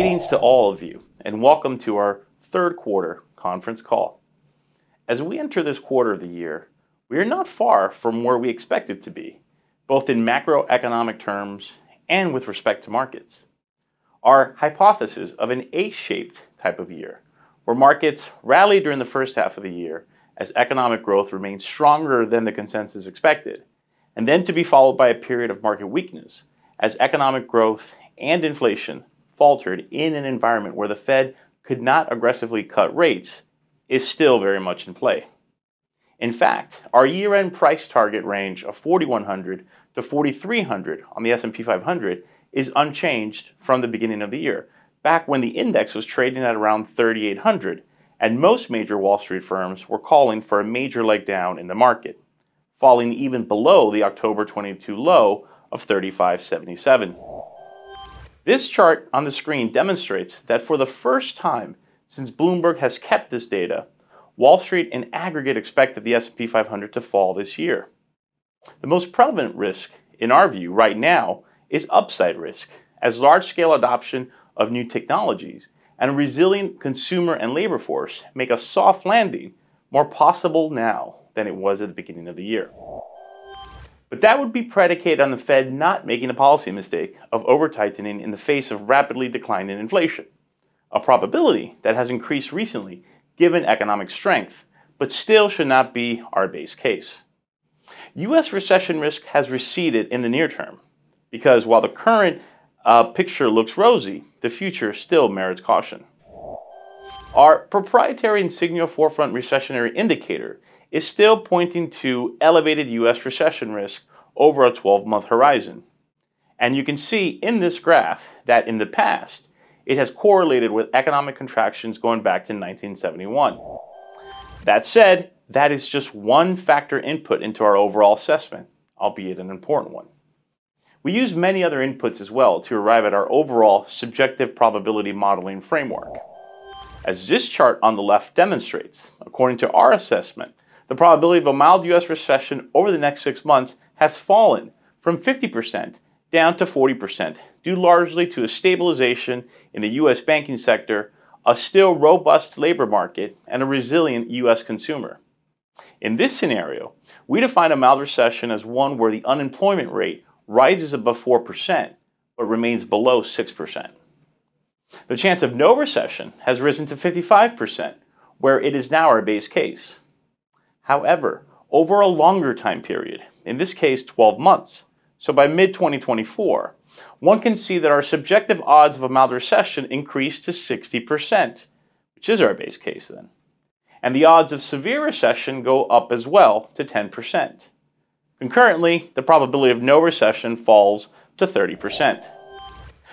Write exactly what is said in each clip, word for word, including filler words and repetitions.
Greetings to all of you, and welcome to our third quarter conference call. As we enter this quarter of the year, we are not far from where we expected to be, both in macroeconomic terms and with respect to markets. Our hypothesis of an A-shaped type of year, where markets rallied during the first half of the year as economic growth remained stronger than the consensus expected, and then to be followed by a period of market weakness as economic growth and inflation faltered in an environment where the Fed could not aggressively cut rates, is still very much in play. In fact, our year-end price target range of forty-one hundred to forty-three hundred on the S and P five hundred is unchanged from the beginning of the year, back when the index was trading at around thirty-eight hundred, and most major Wall Street firms were calling for a major leg down in the market, falling even below the October twenty-two low of thirty-five seventy-seven. This chart on the screen demonstrates that for the first time since Bloomberg has kept this data, Wall Street in aggregate expected the S and P five hundred to fall this year. The most prevalent risk, in our view, right now is upside risk, as large-scale adoption of new technologies and a resilient consumer and labor force make a soft landing more possible now than it was at the beginning of the year. But that would be predicated on the Fed not making a policy mistake of over-tightening in the face of rapidly declining inflation, a probability that has increased recently given economic strength, but still should not be our base case. U S recession risk has receded in the near term, because while the current uh, picture looks rosy, the future still merits caution. Our proprietary Insignia Forefront Recessionary Indicator is still pointing to elevated U S recession risk over a twelve-month horizon. And you can see in this graph that in the past, it has correlated with economic contractions going back to nineteen seventy-one. That said, that is just one factor input into our overall assessment, albeit an important one. We use many other inputs as well to arrive at our overall subjective probability modeling framework. As this chart on the left demonstrates, according to our assessment, the probability of a mild U S recession over the next six months has fallen from fifty percent down to forty percent, due largely to a stabilization in the U S banking sector, a still robust labor market, and a resilient U S consumer. In this scenario, we define a mild recession as one where the unemployment rate rises above four percent, but remains below six percent. The chance of no recession has risen to fifty-five percent, where it is now our base case. However, over a longer time period, in this case twelve months, so by mid twenty twenty-four, one can see that our subjective odds of a mild recession increase to sixty percent, which is our base case then. And the odds of severe recession go up as well to ten percent. Concurrently, the probability of no recession falls to thirty percent.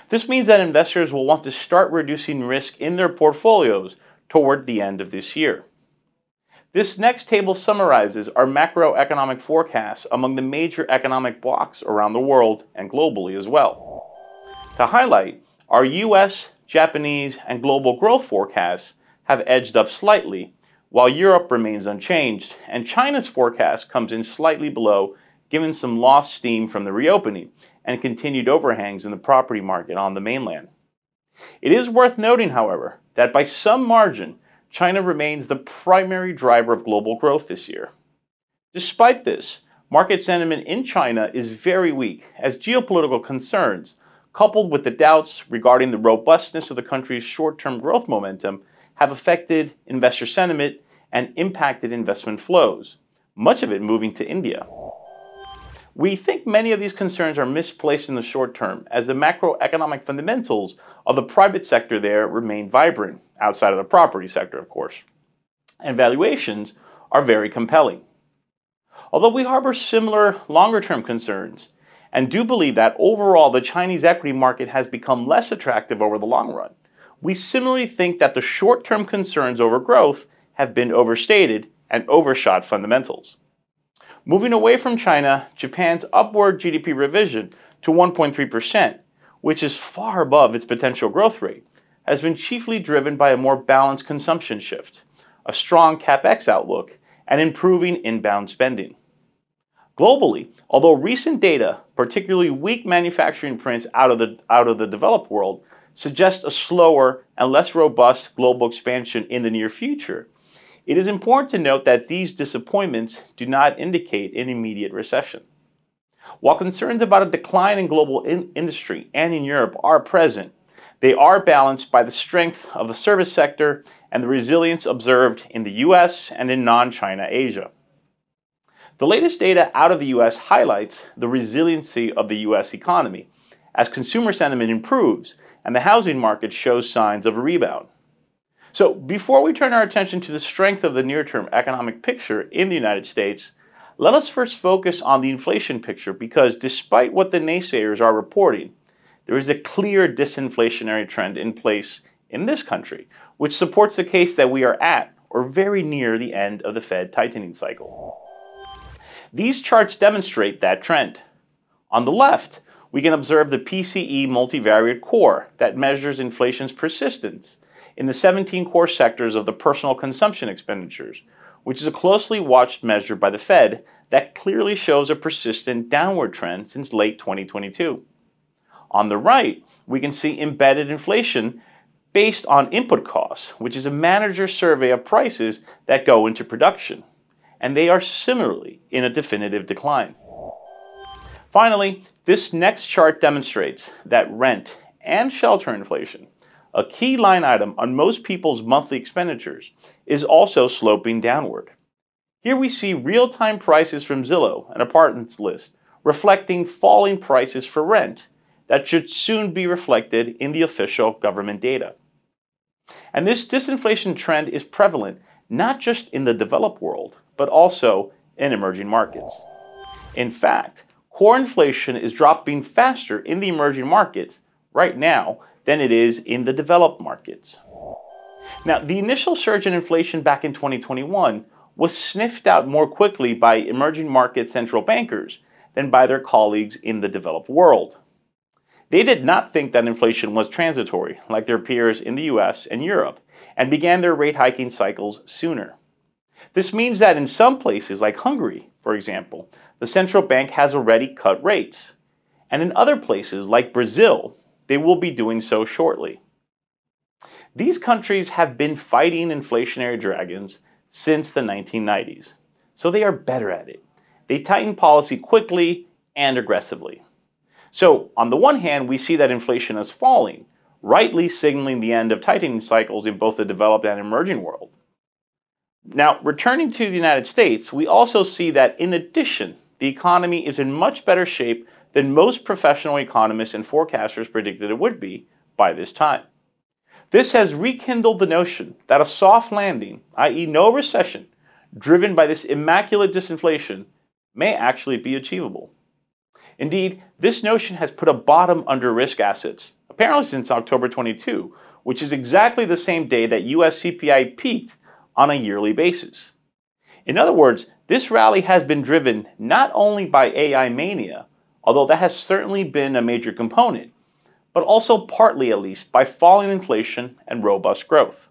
This means that investors will want to start reducing risk in their portfolios toward the end of this year. This next table summarizes our macroeconomic forecasts among the major economic blocs around the world and globally as well. To highlight, our U S, Japanese, and global growth forecasts have edged up slightly, while Europe remains unchanged, and China's forecast comes in slightly below, given some lost steam from the reopening and continued overhangs in the property market on the mainland. It is worth noting, however, that by some margin, China remains the primary driver of global growth this year. Despite this, market sentiment in China is very weak, as geopolitical concerns, coupled with the doubts regarding the robustness of the country's short-term growth momentum, have affected investor sentiment and impacted investment flows, much of it moving to India. We think many of these concerns are misplaced in the short term, as the macroeconomic fundamentals of the private sector there remain vibrant, outside of the property sector, of course, and valuations are very compelling. Although we harbor similar longer-term concerns and do believe that overall the Chinese equity market has become less attractive over the long run, we similarly think that the short-term concerns over growth have been overstated and overshot fundamentals. Moving away from China, Japan's upward G D P revision to one point three percent, which is far above its potential growth rate, has been chiefly driven by a more balanced consumption shift, a strong capex outlook, and improving inbound spending. Globally, although recent data, particularly weak manufacturing prints out of the, out of the developed world, suggests a slower and less robust global expansion in the near future. It is important to note that these disappointments do not indicate an immediate recession. While concerns about a decline in global in industry and in Europe are present, they are balanced by the strength of the service sector and the resilience observed in the U S and in non-China Asia. The latest data out of the U S highlights the resiliency of the U S economy as consumer sentiment improves and the housing market shows signs of a rebound. So before we turn our attention to the strength of the near-term economic picture in the United States, let us first focus on the inflation picture, because despite what the naysayers are reporting, there is a clear disinflationary trend in place in this country, which supports the case that we are at or very near the end of the Fed tightening cycle. These charts demonstrate that trend. On the left, we can observe the P C E multivariate core that measures inflation's persistence in the seventeen core sectors of the personal consumption expenditures, which is a closely watched measure by the Fed that clearly shows a persistent downward trend since late twenty twenty-two. On the right, we can see embedded inflation based on input costs, which is a manager's survey of prices that go into production, and they are similarly in a definitive decline. Finally, this next chart demonstrates that rent and shelter inflation, a key line item on most people's monthly expenditures, is also sloping downward. Here we see real-time prices from Zillow and Apartments List reflecting falling prices for rent that should soon be reflected in the official government data. And this disinflation trend is prevalent not just in the developed world, but also in emerging markets. In fact, core inflation is dropping faster in the emerging markets right now than it is in the developed markets. Now, the initial surge in inflation back in twenty twenty-one was sniffed out more quickly by emerging market central bankers than by their colleagues in the developed world. They did not think that inflation was transitory, like their peers in the U S and Europe, and began their rate hiking cycles sooner. This means that in some places, like Hungary, for example, the central bank has already cut rates. And in other places, like Brazil, they will be doing so shortly. These countries have been fighting inflationary dragons since the nineteen nineties, so they are better at it. They tighten policy quickly and aggressively. So on the one hand, we see that inflation is falling, rightly signaling the end of tightening cycles in both the developed and emerging world. Now, returning to the United States, we also see that in addition, the economy is in much better shape than most professional economists and forecasters predicted it would be by this time. This has rekindled the notion that a soft landing, that is no recession, driven by this immaculate disinflation, may actually be achievable. Indeed, this notion has put a bottom under risk assets, apparently since October twenty-second, which is exactly the same day that U S C P I peaked on a yearly basis. In other words, this rally has been driven not only by A I mania, although that has certainly been a major component, but also partly at least by falling inflation and robust growth.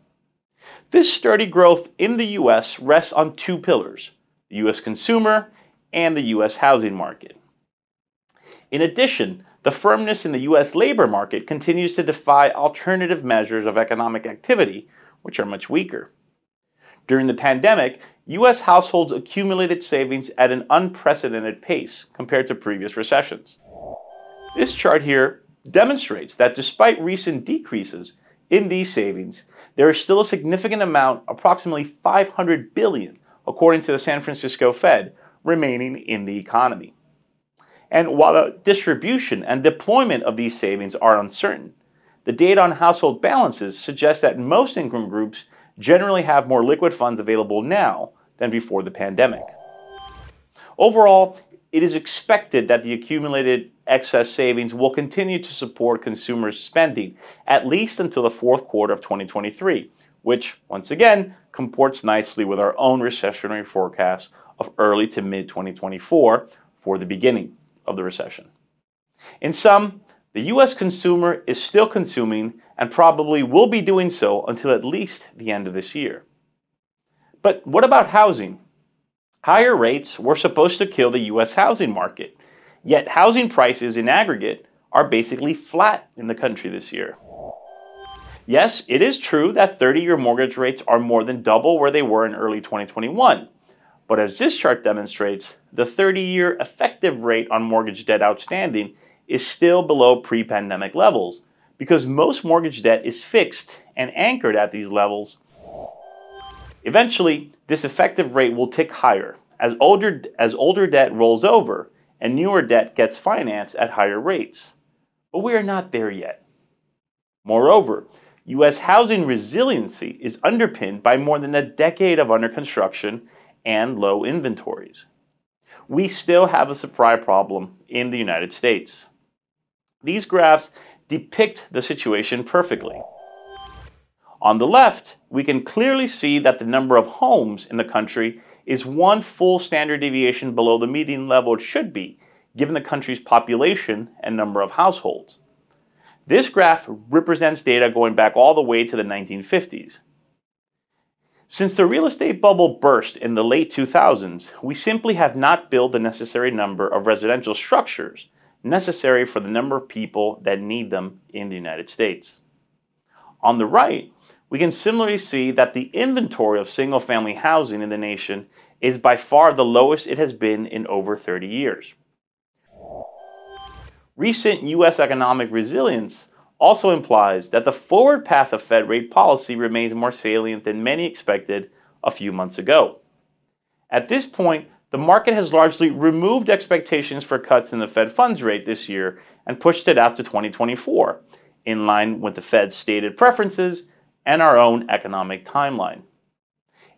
This sturdy growth in the U S rests on two pillars, the U S consumer and the U S housing market. In addition, the firmness in the U S labor market continues to defy alternative measures of economic activity, which are much weaker. During the pandemic, U S households accumulated savings at an unprecedented pace compared to previous recessions. This chart here demonstrates that despite recent decreases in these savings, there is still a significant amount, approximately five hundred billion dollars, according to the San Francisco Fed, remaining in the economy. And while the distribution and deployment of these savings are uncertain, the data on household balances suggests that most income groups generally have more liquid funds available now than before the pandemic. Overall, it is expected that the accumulated excess savings will continue to support consumer spending at least until the fourth quarter of twenty twenty-three, which, once again, comports nicely with our own recessionary forecast of early to mid twenty twenty-four for the beginning of the recession. In sum, the U S consumer is still consuming and probably will be doing so until at least the end of this year. But what about housing? Higher rates were supposed to kill the U S housing market, yet housing prices in aggregate are basically flat in the country this year. Yes, it is true that thirty-year mortgage rates are more than double where they were in early twenty twenty-one. But as this chart demonstrates, the thirty-year effective rate on mortgage debt outstanding is still below pre-pandemic levels, because most mortgage debt is fixed and anchored at these levels. Eventually, this effective rate will tick higher as older, as older debt rolls over and newer debt gets financed at higher rates. But we are not there yet. Moreover, U S housing resiliency is underpinned by more than a decade of under construction and low inventories. We still have a supply problem in the United States. These graphs depict the situation perfectly. On the left, we can clearly see that the number of homes in the country is one full standard deviation below the median level it should be, given the country's population and number of households. This graph represents data going back all the way to the nineteen fifties. Since the real estate bubble burst in the late two thousands, we simply have not built the necessary number of residential structures necessary for the number of people that need them in the United States. On the right, we can similarly see that the inventory of single-family housing in the nation is by far the lowest it has been in over thirty years. Recent U S economic resilience also implies that the forward path of Fed rate policy remains more salient than many expected a few months ago. At this point, the market has largely removed expectations for cuts in the Fed funds rate this year and pushed it out to twenty twenty-four, in line with the Fed's stated preferences and our own economic timeline.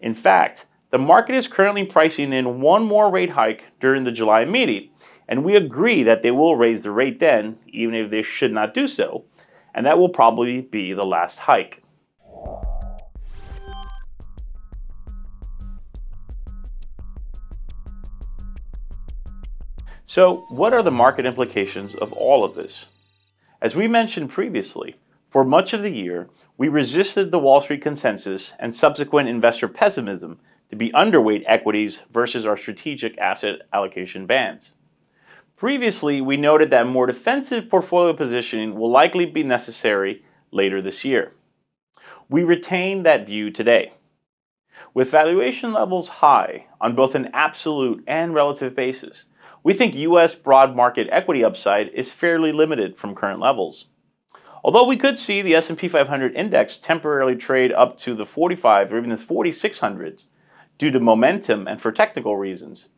In fact, the market is currently pricing in one more rate hike during the July meeting, and we agree that they will raise the rate then, even if they should not do so, and that will probably be the last hike. So, what are the market implications of all of this? As we mentioned previously, for much of the year, we resisted the Wall Street consensus and subsequent investor pessimism to be underweight equities versus our strategic asset allocation bands. Previously, we noted that more defensive portfolio positioning will likely be necessary later this year. We retain that view today. With valuation levels high on both an absolute and relative basis, we think U S broad market equity upside is fairly limited from current levels. Although we could see the S and P five hundred index temporarily trade up to the forty-five or even the forty-six hundreds due to momentum and for technical reasons,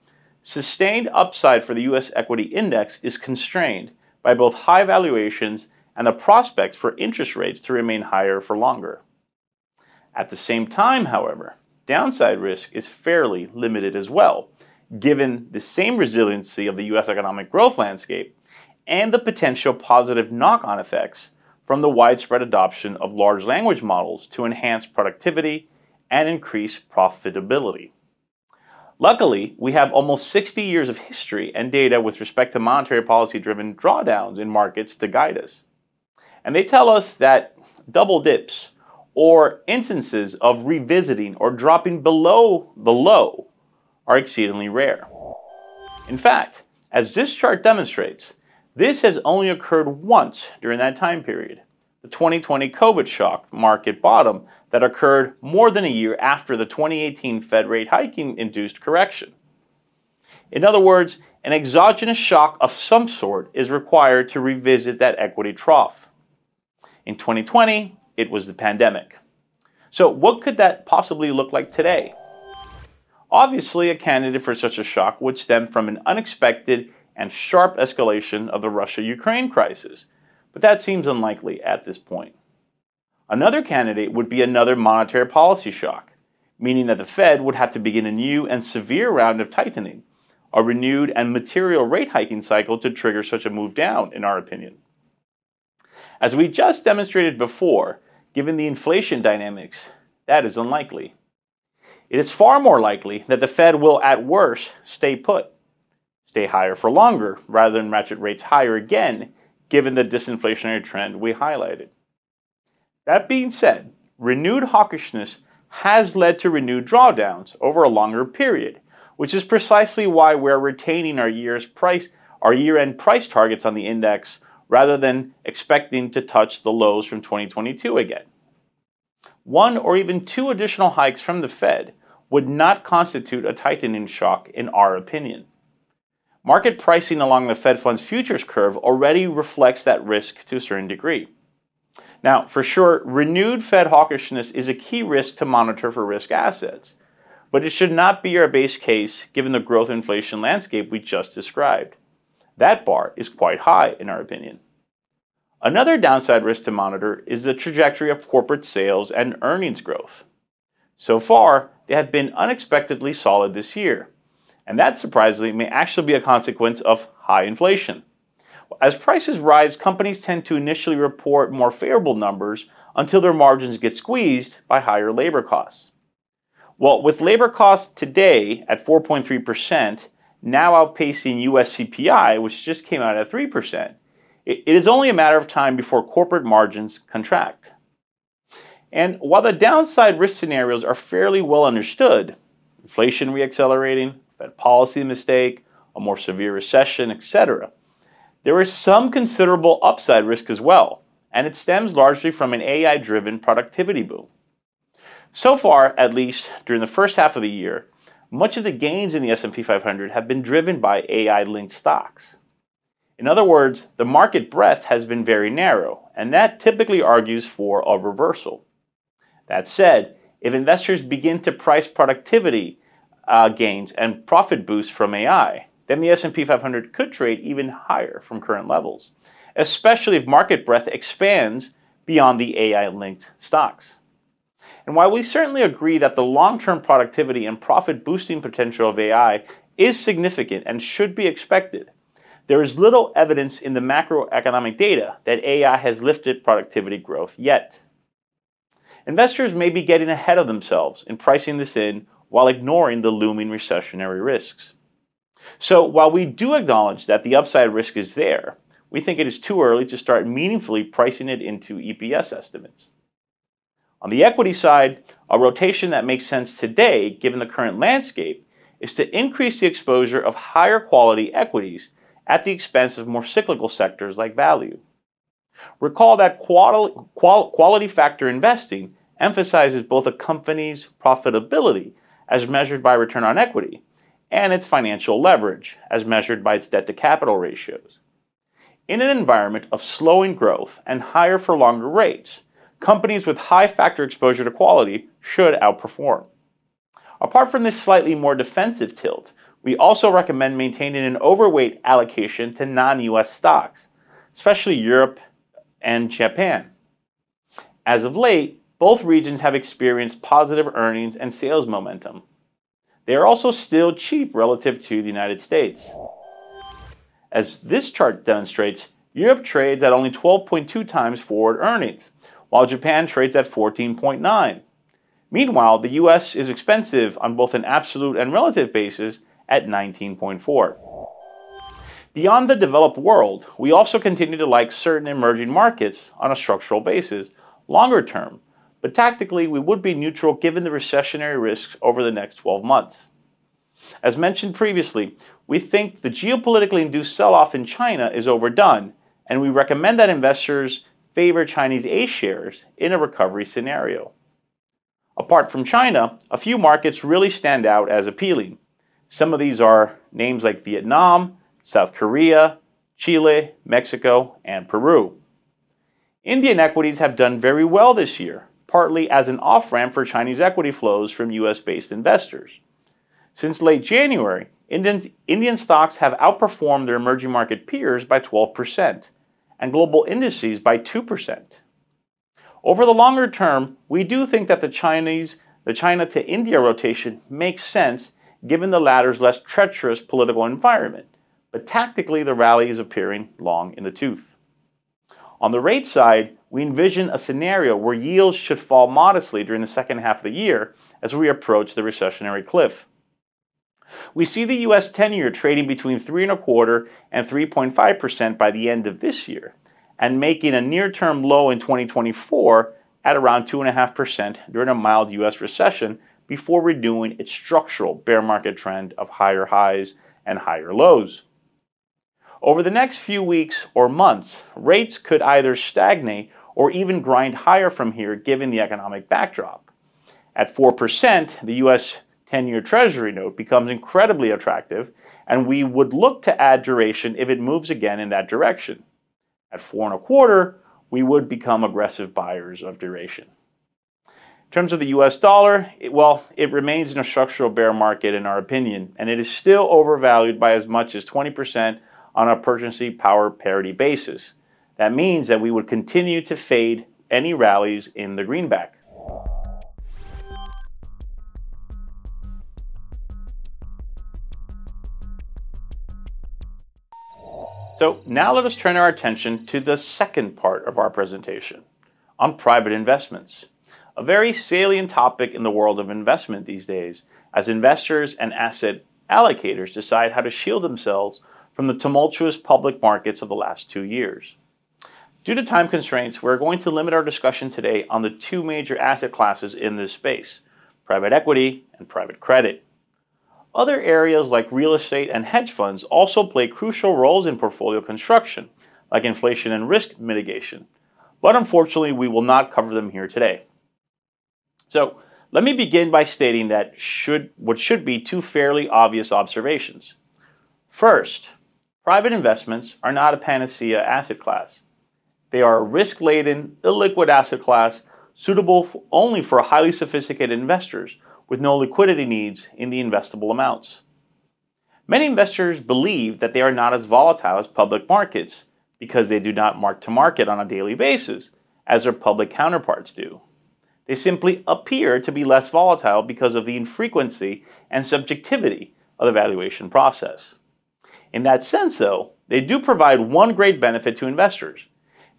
sustained upside for the U S equity index is constrained by both high valuations and the prospects for interest rates to remain higher for longer. At the same time, however, downside risk is fairly limited as well, given the same resiliency of the U S economic growth landscape and the potential positive knock-on effects from the widespread adoption of large language models to enhance productivity and increase profitability. Luckily, we have almost sixty years of history and data with respect to monetary policy-driven drawdowns in markets to guide us. And they tell us that double dips, or instances of revisiting or dropping below the low, are exceedingly rare. In fact, as this chart demonstrates, this has only occurred once during that time period, the twenty twenty COVID shock market bottom that occurred more than a year after the twenty eighteen Fed rate hiking-induced correction. In other words, an exogenous shock of some sort is required to revisit that equity trough. In twenty twenty, it was the pandemic. So what could that possibly look like today? Obviously, a candidate for such a shock would stem from an unexpected and sharp escalation of the Russia-Ukraine crisis, but that seems unlikely at this point. Another candidate would be another monetary policy shock, meaning that the Fed would have to begin a new and severe round of tightening, a renewed and material rate hiking cycle to trigger such a move down, in our opinion. As we just demonstrated before, given the inflation dynamics, that is unlikely. It is far more likely that the Fed will, at worst, stay put. Stay higher for longer, rather than ratchet rates higher again, given the disinflationary trend we highlighted. That being said, renewed hawkishness has led to renewed drawdowns over a longer period, which is precisely why we're retaining our year's price, our year-end price targets on the index, rather than expecting to touch the lows from twenty twenty-two again, one or even two additional hikes from the Fed would not constitute a tightening shock, in our opinion. Market pricing along the Fed funds futures curve already reflects that risk to a certain degree. Now, for sure, renewed Fed hawkishness is a key risk to monitor for risk assets, but it should not be our base case given the growth inflation landscape we just described. That bar is quite high, in our opinion. Another downside risk to monitor is the trajectory of corporate sales and earnings growth. So far, they have been unexpectedly solid this year, and that surprisingly may actually be a consequence of high inflation. As prices rise, companies tend to initially report more favorable numbers until their margins get squeezed by higher labor costs. Well, with labor costs today at four point three percent, now outpacing U S C P I, which just came out at three percent, it is only a matter of time before corporate margins contract. And while the downside risk scenarios are fairly well understood, inflation reaccelerating, Fed policy mistake, a more severe recession, et cetera, there is some considerable upside risk as well, and it stems largely from an A I-driven productivity boom. So far, at least during the first half of the year, much of the gains in the S and P five hundred have been driven by A I-linked stocks. In other words, the market breadth has been very narrow, and that typically argues for a reversal. That said, if investors begin to price productivity uh, gains and profit boosts from A I, then the S and P five hundred could trade even higher from current levels, especially if market breadth expands beyond the A I-linked stocks. And while we certainly agree that the long-term productivity and profit-boosting potential of A I is significant and should be expected, there is little evidence in the macroeconomic data that A I has lifted productivity growth yet. Investors may be getting ahead of themselves in pricing this in while ignoring the looming recessionary risks. So while we do acknowledge that the upside risk is there, we think it is too early to start meaningfully pricing it into E P S estimates. On the equity side, a rotation that makes sense today, given the current landscape, is to increase the exposure of higher quality equities at the expense of more cyclical sectors like value. Recall that quality factor investing emphasizes both a company's profitability, as measured by return on equity, and its financial leverage, as measured by its debt-to-capital ratios. In an environment of slowing growth and higher for longer rates, companies with high factor exposure to quality should outperform. Apart from this slightly more defensive tilt, we also recommend maintaining an overweight allocation to non-U S stocks, especially Europe and Japan. As of late, both regions have experienced positive earnings and sales momentum. They are also still cheap relative to the United States. As this chart demonstrates, Europe trades at only twelve point two times forward earnings, while Japan trades at fourteen point nine. Meanwhile, the U S is expensive on both an absolute and relative basis at nineteen point four. Beyond the developed world, we also continue to like certain emerging markets on a structural basis, longer term, but tactically we would be neutral given the recessionary risks over the next twelve months. As mentioned previously, we think the geopolitically induced sell-off in China is overdone, and we recommend that investors favor Chinese A shares in a recovery scenario. Apart from China, a few markets really stand out as appealing. Some of these are names like Vietnam, South Korea, Chile, Mexico, and Peru. Indian equities have done very well this year, partly as an off-ramp for Chinese equity flows from U S-based investors. Since late January, Indian, Indian stocks have outperformed their emerging market peers by twelve percent. And global indices by two percent. Over the longer term, we do think that the Chinese, the China to India rotation makes sense given the latter's less treacherous political environment, but tactically the rally is appearing long in the tooth. On the rate side, we envision a scenario where yields should fall modestly during the second half of the year as we approach the recessionary cliff. We see the U S ten-year trading between three point two five percent and three point five percent by the end of this year, and making a near-term low in twenty twenty-four at around two point five percent during a mild U S recession before renewing its structural bear market trend of higher highs and higher lows. Over the next few weeks or months, rates could either stagnate or even grind higher from here given the economic backdrop. At four percent, the U S ten-year Treasury note becomes incredibly attractive, and we would look to add duration if it moves again in that direction. At four and a quarter, we would become aggressive buyers of duration. In terms of the U S dollar, it, well, it remains in a structural bear market in our opinion, and it is still overvalued by as much as twenty percent on a purchasing power parity basis. That means that we would continue to fade any rallies in the greenback. So now let us turn our attention to the second part of our presentation, on private investments. A very salient topic in the world of investment these days, as investors and asset allocators decide how to shield themselves from the tumultuous public markets of the last two years. Due to time constraints, we're going to limit our discussion today on the two major asset classes in this space, private equity and private credit. Other areas like real estate and hedge funds also play crucial roles in portfolio construction, like inflation and risk mitigation, but unfortunately we will not cover them here today. So let me begin by stating that should, what should be two fairly obvious observations. First, private investments are not a panacea asset class. They are a risk-laden, illiquid asset class suitable only for highly sophisticated investors with no liquidity needs in the investable amounts. Many investors believe that they are not as volatile as public markets because they do not mark to market on a daily basis as their public counterparts do. They simply appear to be less volatile because of the infrequency and subjectivity of the valuation process. In that sense, though, they do provide one great benefit to investors,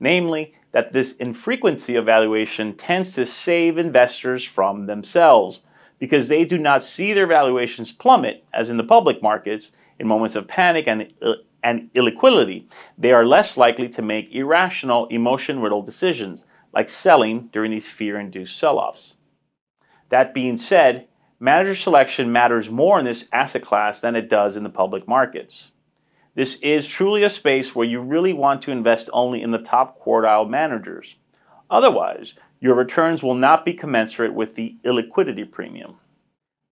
namely that this infrequency of valuation tends to save investors from themselves, because they do not see their valuations plummet, as in the public markets, in moments of panic and, uh, and illiquidity. They are less likely to make irrational, emotion-riddled decisions, like selling during these fear-induced sell-offs. That being said, manager selection matters more in this asset class than it does in the public markets. This is truly a space where you really want to invest only in the top quartile managers. Otherwise, your returns will not be commensurate with the illiquidity premium.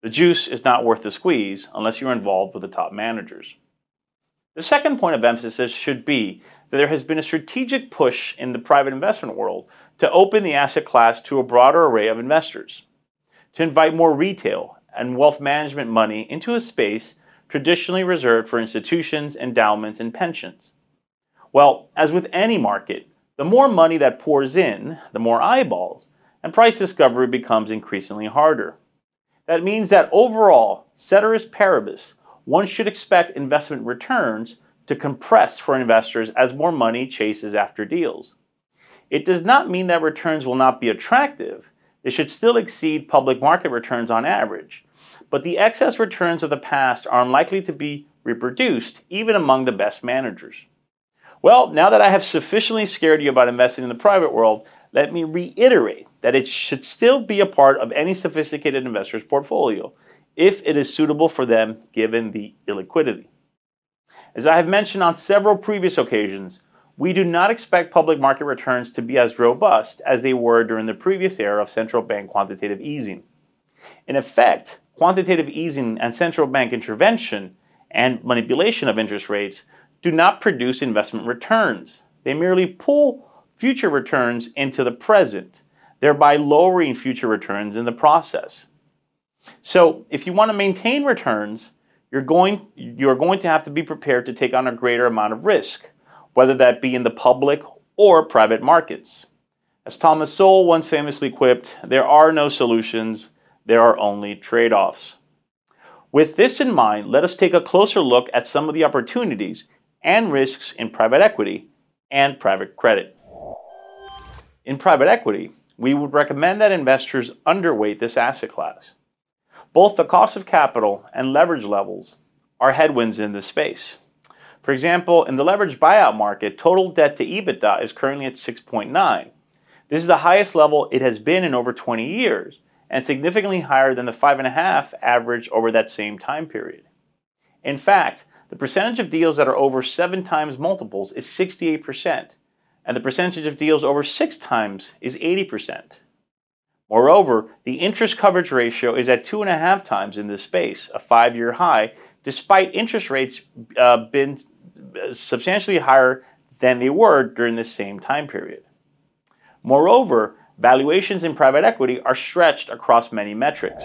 The juice is not worth the squeeze unless you're involved with the top managers. The second point of emphasis should be that there has been a strategic push in the private investment world to open the asset class to a broader array of investors, to invite more retail and wealth management money into a space traditionally reserved for institutions, endowments, and pensions. Well, as with any market, the more money that pours in, the more eyeballs, and price discovery becomes increasingly harder. That means that overall, ceteris paribus, one should expect investment returns to compress for investors as more money chases after deals. It does not mean that returns will not be attractive. They should still exceed public market returns on average, but the excess returns of the past are unlikely to be reproduced even among the best managers. Well, now that I have sufficiently scared you about investing in the private world, let me reiterate that it should still be a part of any sophisticated investor's portfolio, if it is suitable for them given the illiquidity. As I have mentioned on several previous occasions, we do not expect public market returns to be as robust as they were during the previous era of central bank quantitative easing. In effect, quantitative easing and central bank intervention and manipulation of interest rates do not produce investment returns. They merely pull future returns into the present, thereby lowering future returns in the process. So if you want to maintain returns, you're going, you're going to have to be prepared to take on a greater amount of risk, whether that be in the public or private markets. As Thomas Sowell once famously quipped, there are no solutions, there are only trade-offs. With this in mind, let us take a closer look at some of the opportunities and risks in private equity and private credit. In private equity, we would recommend that investors underweight this asset class. Both the cost of capital and leverage levels are headwinds in this space. For example, in the leveraged buyout market, total debt to EBITDA is currently at six point nine. This is the highest level it has been in over twenty years, and significantly higher than the five point five average over that same time period. In fact, the percentage of deals that are over seven times multiples is sixty-eight percent, and the percentage of deals over six times is eighty percent. Moreover, the interest coverage ratio is at two and a half times in this space, a five-year high, despite interest rates uh, being substantially higher than they were during this same time period. Moreover, valuations in private equity are stretched across many metrics.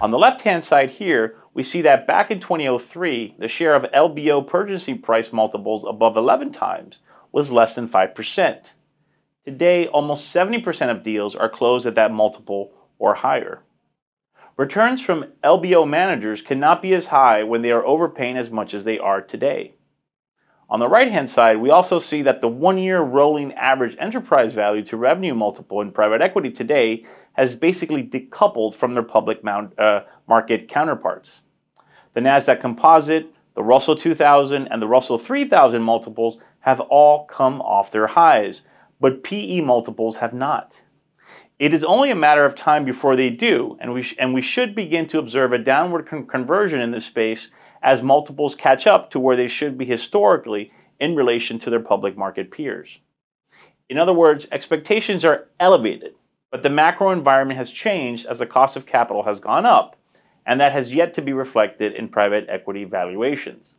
On the left-hand side here, we see that back in two thousand three, the share of L B O purchasing price multiples above eleven times was less than five percent. Today, almost seventy percent of deals are closed at that multiple or higher. Returns from L B O managers cannot be as high when they are overpaying as much as they are today. On the right-hand side, we also see that the one-year rolling average enterprise value to revenue multiple in private equity today has basically decoupled from their public mount, uh, market counterparts. The NASDAQ Composite, the Russell two thousand, and the Russell three thousand multiples have all come off their highs, but P E multiples have not. It is only a matter of time before they do, and we, sh and we should begin to observe a downward con conversion in this space as multiples catch up to where they should be historically in relation to their public market peers. In other words, expectations are elevated, but the macro environment has changed as the cost of capital has gone up, and that has yet to be reflected in private equity valuations.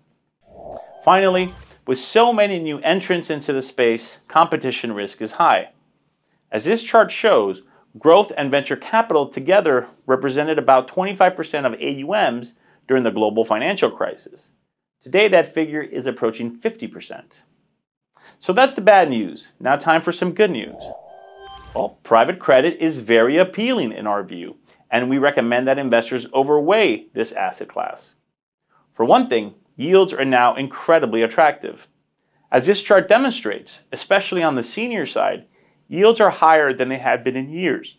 Finally, with so many new entrants into the space, competition risk is high. As this chart shows, growth and venture capital together represented about twenty-five percent of A U Ms during the global financial crisis. Today, that figure is approaching fifty percent. So that's the bad news. Now time for some good news. Well, private credit is very appealing in our view, and we recommend that investors overweigh this asset class. For one thing, yields are now incredibly attractive. As this chart demonstrates, especially on the senior side, yields are higher than they have been in years.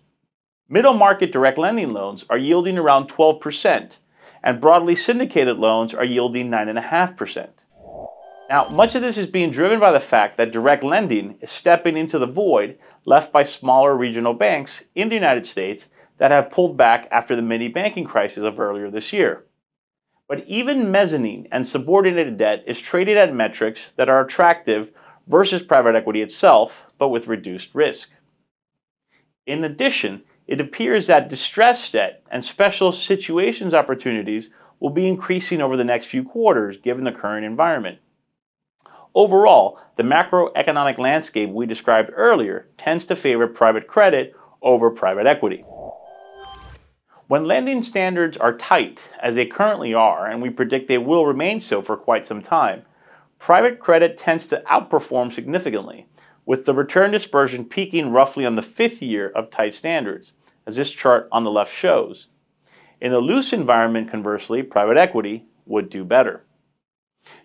Middle market direct lending loans are yielding around twelve percent, and broadly syndicated loans are yielding nine point five percent. Now, much of this is being driven by the fact that direct lending is stepping into the void left by smaller regional banks in the United States that have pulled back after the mini banking crisis of earlier this year. But even mezzanine and subordinated debt is traded at metrics that are attractive versus private equity itself, but with reduced risk. In addition, it appears that distressed debt and special situations opportunities will be increasing over the next few quarters given the current environment. Overall, the macroeconomic landscape we described earlier tends to favor private credit over private equity. When lending standards are tight, as they currently are, and we predict they will remain so for quite some time, private credit tends to outperform significantly, with the return dispersion peaking roughly on the fifth year of tight standards, as this chart on the left shows. In the loose environment, conversely, private equity would do better.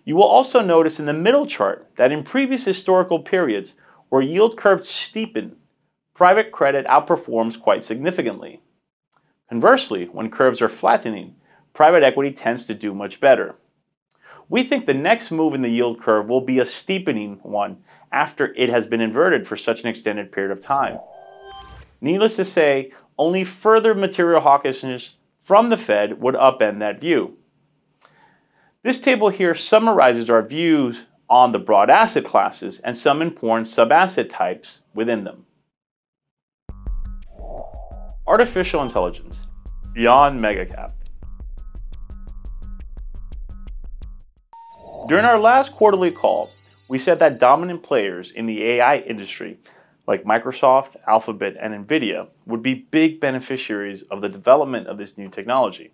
You will also notice in the middle chart that in previous historical periods where yield curves steepen, private credit outperforms quite significantly. Conversely, when curves are flattening, private equity tends to do much better. We think the next move in the yield curve will be a steepening one after it has been inverted for such an extended period of time. Needless to say, only further material hawkishness from the Fed would upend that view. This table here summarizes our views on the broad asset classes and some important sub-asset types within them. Artificial intelligence, beyond megacap. During our last quarterly call, we said that dominant players in the A I industry, like Microsoft, Alphabet, and NVIDIA, would be big beneficiaries of the development of this new technology.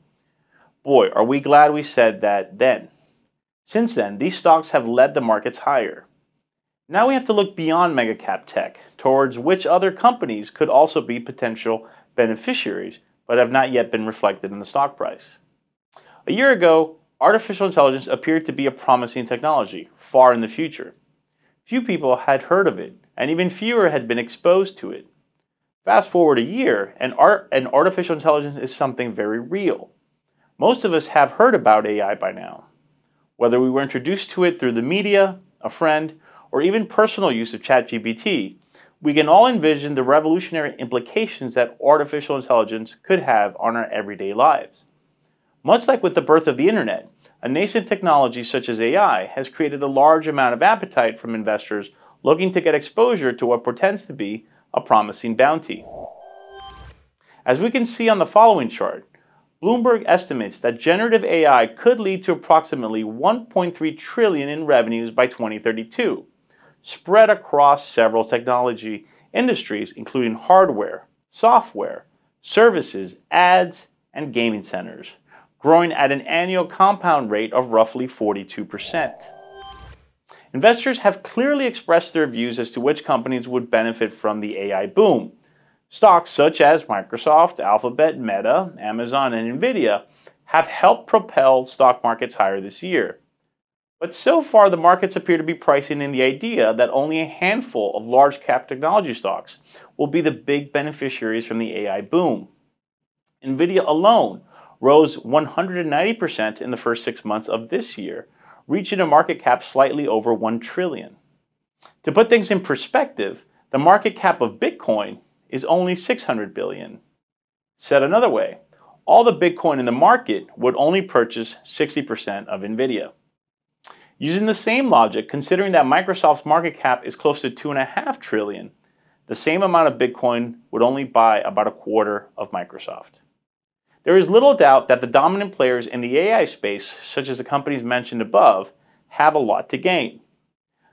Boy, are we glad we said that then. Since then, these stocks have led the markets higher. Now we have to look beyond megacap tech towards which other companies could also be potential beneficiaries but have not yet been reflected in the stock price. A year ago, artificial intelligence appeared to be a promising technology far in the future. Few people had heard of it, and even fewer had been exposed to it. Fast forward a year, and, art and artificial intelligence is something very real. Most of us have heard about A I by now. Whether we were introduced to it through the media, a friend, or even personal use of ChatGPT, we can all envision the revolutionary implications that artificial intelligence could have on our everyday lives. Much like with the birth of the internet, a nascent technology such as A I has created a large amount of appetite from investors looking to get exposure to what pretends to be a promising bounty. As we can see on the following chart, Bloomberg estimates that generative A I could lead to approximately one point three trillion dollars in revenues by twenty thirty-two, spread across several technology industries including hardware, software, services, ads, and gaming centers, growing at an annual compound rate of roughly forty-two percent. Investors have clearly expressed their views as to which companies would benefit from the A I boom. Stocks such as Microsoft, Alphabet, Meta, Amazon, and NVIDIA have helped propel stock markets higher this year. But so far, the markets appear to be pricing in the idea that only a handful of large-cap technology stocks will be the big beneficiaries from the A I boom. NVIDIA alone rose one hundred ninety percent in the first six months of this year, reaching a market cap slightly over one trillion dollars. To put things in perspective, the market cap of Bitcoin is only six hundred billion dollars. Said another way, all the Bitcoin in the market would only purchase sixty percent of NVIDIA. Using the same logic, considering that Microsoft's market cap is close to two point five trillion dollars, the same amount of Bitcoin would only buy about a quarter of Microsoft. There is little doubt that the dominant players in the A I space, such as the companies mentioned above, have a lot to gain.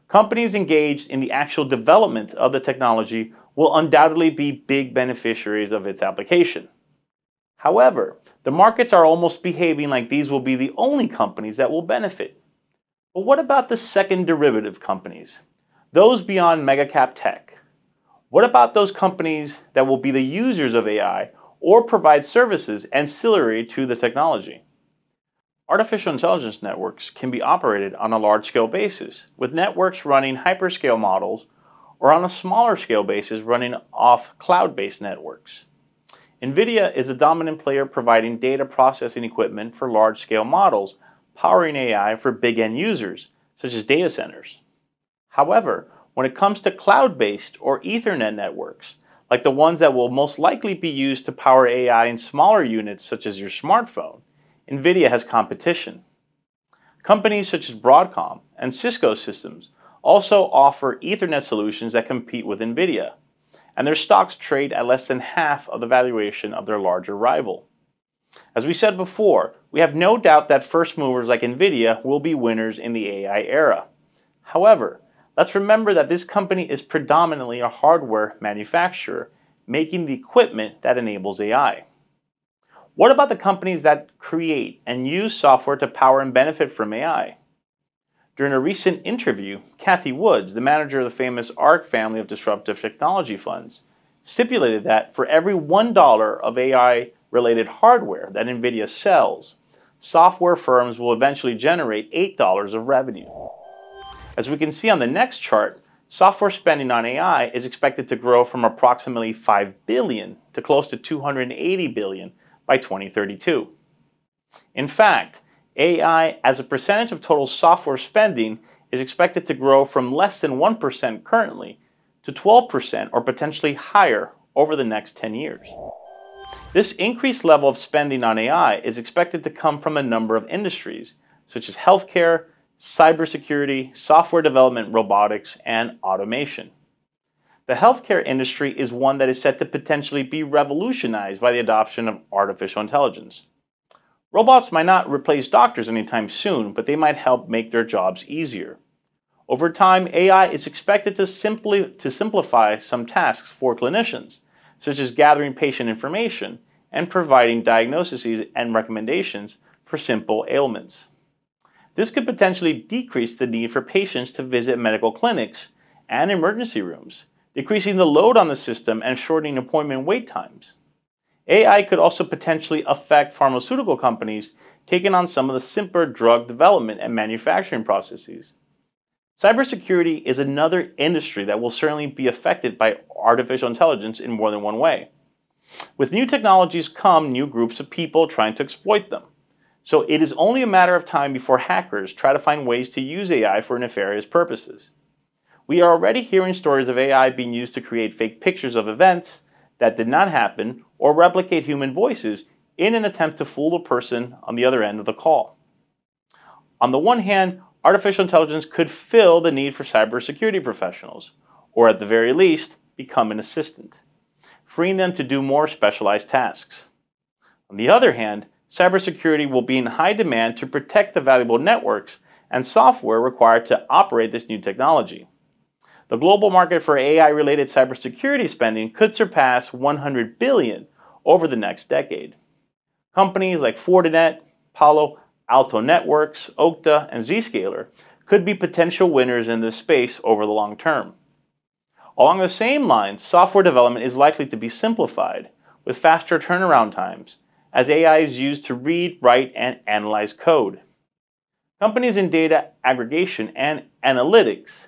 Companies engaged in the actual development of the technology will undoubtedly be big beneficiaries of its application. However, the markets are almost behaving like these will be the only companies that will benefit. But what about the second derivative companies? Those beyond megacap tech? What about those companies that will be the users of A I or provide services ancillary to the technology? Artificial intelligence networks can be operated on a large-scale basis, with networks running hyperscale models, or on a smaller scale basis running off cloud-based networks. NVIDIA is a dominant player providing data processing equipment for large-scale models, powering A I for big end users, such as data centers. However, when it comes to cloud-based or Ethernet networks, like the ones that will most likely be used to power A I in smaller units such as your smartphone, NVIDIA has competition. Companies such as Broadcom and Cisco Systems also offer Ethernet solutions that compete with NVIDIA, and their stocks trade at less than half of the valuation of their larger rival. As we said before, we have no doubt that first movers like NVIDIA will be winners in the A I era. However, let's remember that this company is predominantly a hardware manufacturer, making the equipment that enables A I. What about the companies that create and use software to power and benefit from A I? During a recent interview, Cathie Wood, the manager of the famous ARK family of disruptive technology funds, stipulated that for every one dollar of A I-related hardware that NVIDIA sells, software firms will eventually generate eight dollars of revenue. As we can see on the next chart, software spending on A I is expected to grow from approximately five billion dollars to close to two hundred eighty billion dollars by twenty thirty-two. In fact, A I as a percentage of total software spending is expected to grow from less than one percent currently to twelve percent or potentially higher over the next ten years. This increased level of spending on A I is expected to come from a number of industries, such as healthcare, cybersecurity, software development, robotics, and automation. The healthcare industry is one that is set to potentially be revolutionized by the adoption of artificial intelligence. Robots might not replace doctors anytime soon, but they might help make their jobs easier. Over time, A I is expected to, simply, to simplify some tasks for clinicians, such as gathering patient information and providing diagnoses and recommendations for simple ailments. This could potentially decrease the need for patients to visit medical clinics and emergency rooms, decreasing the load on the system and shortening appointment wait times. A I could also potentially affect pharmaceutical companies taking on some of the simpler drug development and manufacturing processes. Cybersecurity is another industry that will certainly be affected by artificial intelligence in more than one way. With new technologies come new groups of people trying to exploit them. So it is only a matter of time before hackers try to find ways to use A I for nefarious purposes. We are already hearing stories of A I being used to create fake pictures of events that did not happen or replicate human voices in an attempt to fool the person on the other end of the call. On the one hand, artificial intelligence could fill the need for cybersecurity professionals, or at the very least, become an assistant, freeing them to do more specialized tasks. On the other hand, cybersecurity will be in high demand to protect the valuable networks and software required to operate this new technology. The global market for A I-related cybersecurity spending could surpass one hundred billion dollars over the next decade. Companies like Fortinet, Palo Alto Networks, Okta, and Zscaler could be potential winners in this space over the long term. Along the same lines, software development is likely to be simplified, with faster turnaround times, as A I is used to read, write, and analyze code. Companies in data aggregation and analytics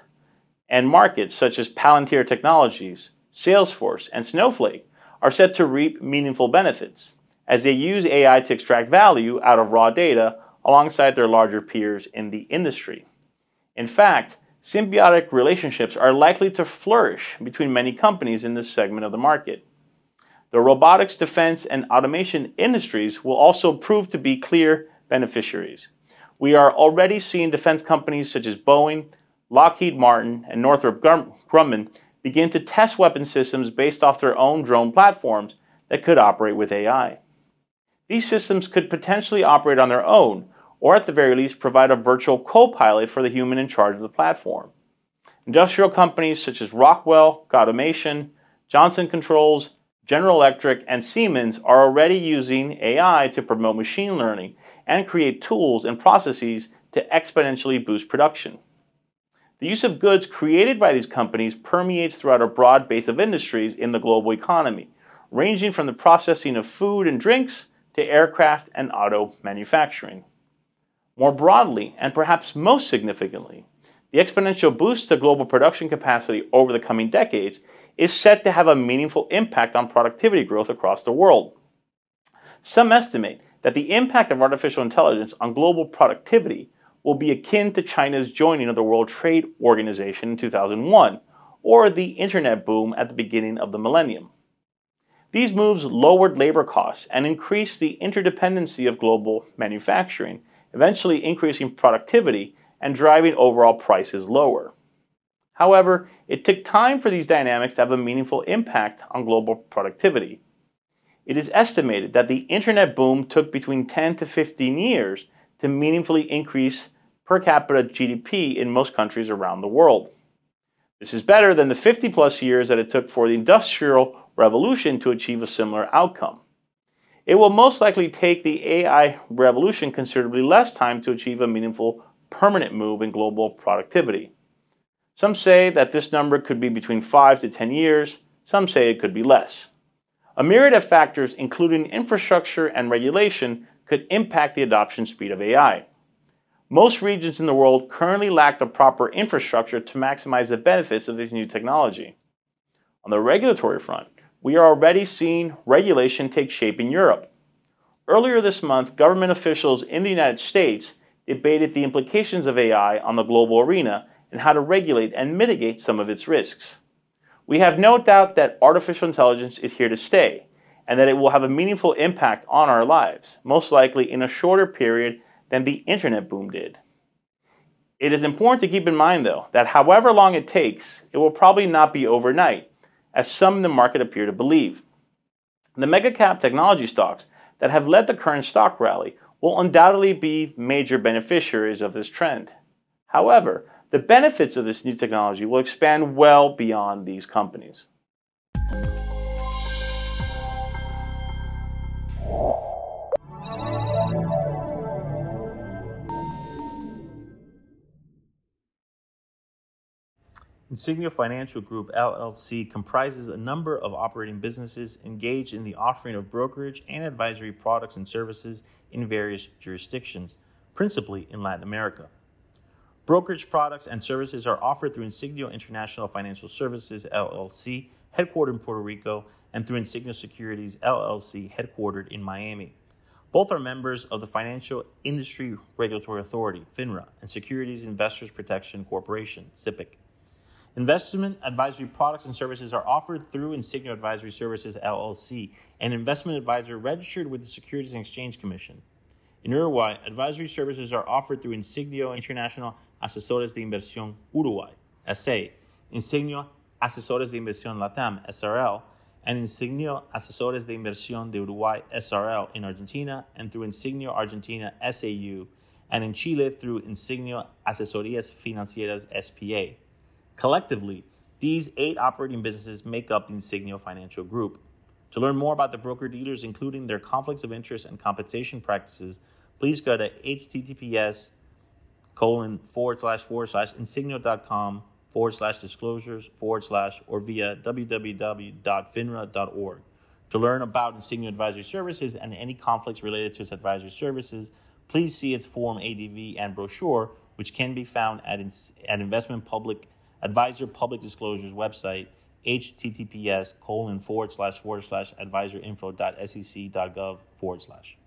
and markets such as Palantir Technologies, Salesforce, and Snowflake are set to reap meaningful benefits, as they use A I to extract value out of raw data alongside their larger peers in the industry. In fact, symbiotic relationships are likely to flourish between many companies in this segment of the market. The robotics, defense, and automation industries will also prove to be clear beneficiaries. We are already seeing defense companies such as Boeing, Lockheed Martin, and Northrop Grumman begin to test weapon systems based off their own drone platforms that could operate with A I. These systems could potentially operate on their own, or at the very least provide a virtual co-pilot for the human in charge of the platform. Industrial companies such as Rockwell, Automation, Johnson Controls, General Electric, and Siemens are already using A I to promote machine learning and create tools and processes to exponentially boost production. The use of goods created by these companies permeates throughout a broad base of industries in the global economy, ranging from the processing of food and drinks to aircraft and auto manufacturing. More broadly, and perhaps most significantly, the exponential boost to global production capacity over the coming decades is set to have a meaningful impact on productivity growth across the world. Some estimate that the impact of artificial intelligence on global productivity will be akin to China's joining of the World Trade Organization in two thousand one, or the internet boom at the beginning of the millennium. These moves lowered labor costs and increased the interdependency of global manufacturing, eventually increasing productivity and driving overall prices lower. However, it took time for these dynamics to have a meaningful impact on global productivity. It is estimated that the internet boom took between ten to fifteen years to meaningfully increase per capita G D P in most countries around the world. This is better than the fifty plus years that it took for the Industrial Revolution to achieve a similar outcome. It will most likely take the A I revolution considerably less time to achieve a meaningful permanent move in global productivity. Some say that this number could be between five to ten years, some say it could be less. A myriad of factors, including infrastructure and regulation, could impact the adoption speed of A I. Most regions in the world currently lack the proper infrastructure to maximize the benefits of this new technology. On the regulatory front, we are already seeing regulation take shape in Europe. Earlier this month, government officials in the United States debated the implications of A I on the global arena and how to regulate and mitigate some of its risks. We have no doubt that artificial intelligence is here to stay, and that it will have a meaningful impact on our lives, most likely in a shorter period than the internet boom did. It is important to keep in mind, though, that however long it takes, it will probably not be overnight, as some in the market appear to believe. The mega-cap technology stocks that have led the current stock rally will undoubtedly be major beneficiaries of this trend. However, the benefits of this new technology will expand well beyond these companies. Insignia Financial Group, L L C, comprises a number of operating businesses engaged in the offering of brokerage and advisory products and services in various jurisdictions, principally in Latin America. Brokerage products and services are offered through Insignia International Financial Services, L L C, headquartered in Puerto Rico, and through Insignia Securities, L L C, headquartered in Miami. Both are members of the Financial Industry Regulatory Authority, FINRA, and Securities Investors Protection Corporation, S I P C. Investment advisory products and services are offered through Insignia Advisory Services, L L C, an investment advisor registered with the Securities and Exchange Commission. In Uruguay, advisory services are offered through Insignio International Asesores de Inversión Uruguay, S A, Insignio Asesores de Inversión Latam, S R L, and Insignio Asesores de Inversión de Uruguay, S R L, in Argentina, and through Insignio Argentina, S A U, and in Chile through Insignio Asesorías Financieras, S P A. Collectively, these eight operating businesses make up the Insignio Financial Group. To learn more about the broker-dealers, including their conflicts of interest and compensation practices, please go to https colon forward slash forward slash insignio.com forward slash disclosures forward slash or via w w w dot finra dot org. To learn about Insignio Advisory Services and any conflicts related to its advisory services, please see its Form A D V and brochure, which can be found at, at Investment Public Advisor Public Disclosures website, https colon forward slash forward slash advisorinfo.sec.gov forward slash.